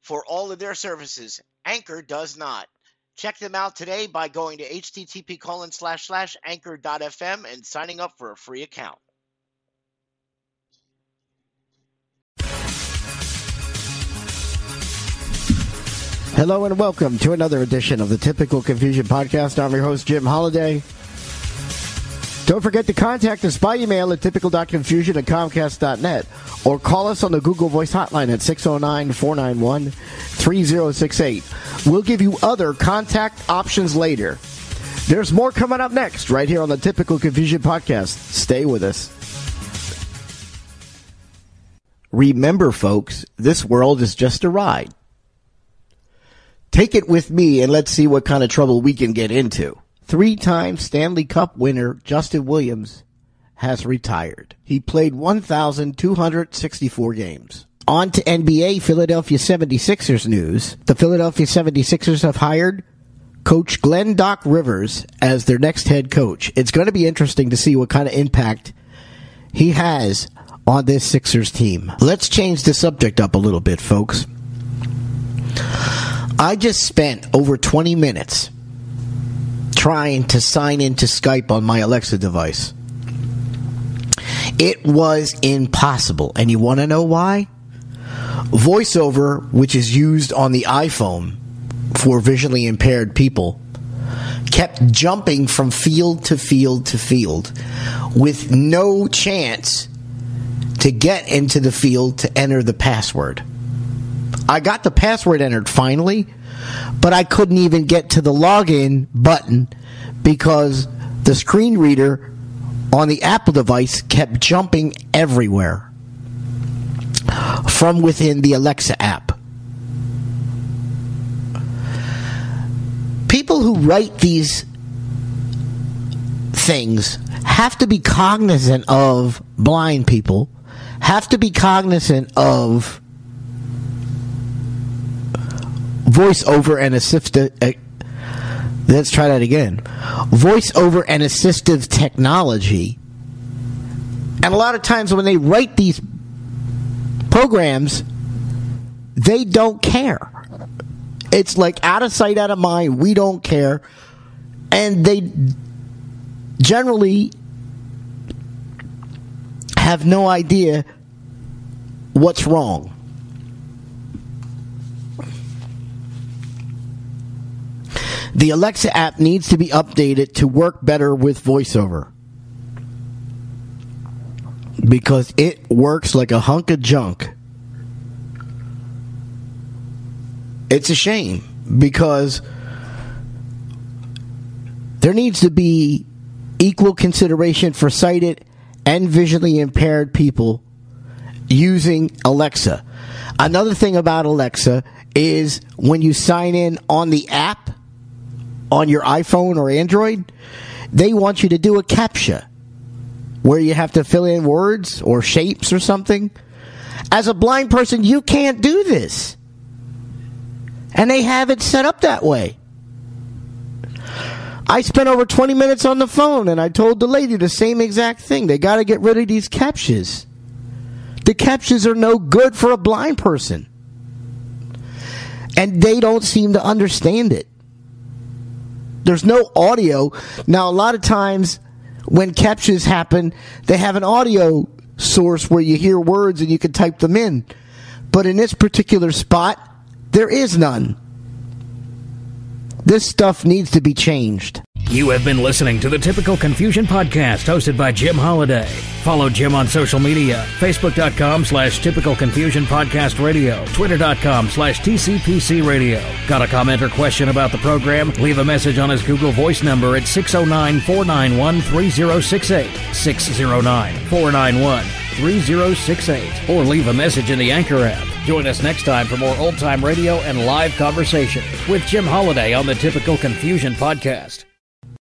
for all of their services. Anchor does not. Check them out today by going to http://anchor.fm and signing up for a free account. Hello and welcome to another edition of the Typical Confusion Podcast. I'm your host, Jim Holliday. Don't forget to contact us by email at typical.confusion at comcast.net or call us on the Google Voice hotline at 609-491-3068. We'll give you other contact options later. There's more coming up next right here on the Typical Confusion Podcast. Stay with us. Remember, folks, this world is just a ride. Take it with me and let's see what kind of trouble we can get into. Three-time Stanley Cup winner Justin Williams has retired. He played 1,264 games. On to NBA Philadelphia 76ers news. The Philadelphia 76ers have hired coach Glenn Doc Rivers as their next head coach. It's going to be interesting to see what kind of impact he has on this Sixers team. Let's change the subject up a little bit, folks. I just spent over 20 minutes trying to sign into Skype on my Alexa device. It was impossible. And you want to know why? VoiceOver, which is used on the iPhone for visually impaired people, kept jumping from field to field to field with no chance to get into the field to enter the password. I got the password entered finally, but I couldn't even get to the login button because the screen reader on the Apple device kept jumping everywhere from within the Alexa app. People who write these things have to be cognizant of blind people, have to be cognizant of VoiceOver and assistive. Let's try that again. VoiceOver and assistive technology. And a lot of times when they write these programs, they don't care. It's like out of sight, out of mind. We don't care. And they generally have no idea what's wrong. The Alexa app needs to be updated to work better with VoiceOver because it works like a hunk of junk. It's a shame because there needs to be equal consideration for sighted and visually impaired people using Alexa. Another thing about Alexa is when you sign in on the app, on your iPhone or Android, they want you to do a CAPTCHA where you have to fill in words or shapes or something. As a blind person, you can't do this. And they have it set up that way. I spent over 20 minutes on the phone and I told the lady the same exact thing. They got to get rid of these CAPTCHAs. The CAPTCHAs are no good for a blind person. And they don't seem to understand it. There's no audio. Now, a lot of times when CAPTCHAs happen, they have an audio source where you hear words and you can type them in. But in this particular spot, there is none. This stuff needs to be changed. You have been listening to the Typical Confusion Podcast, hosted by Jim Holliday. Follow Jim on social media, Facebook.com/Typical Confusion Podcast Radio, Twitter.com/TCPC Radio. Got a comment or question about the program? Leave a message on his Google Voice number at 609-491-3068, 609-491-3068, or leave a message in the Anchor app. Join us next time for more old-time radio and live conversation with Jim Holliday on the Typical Confusion Podcast.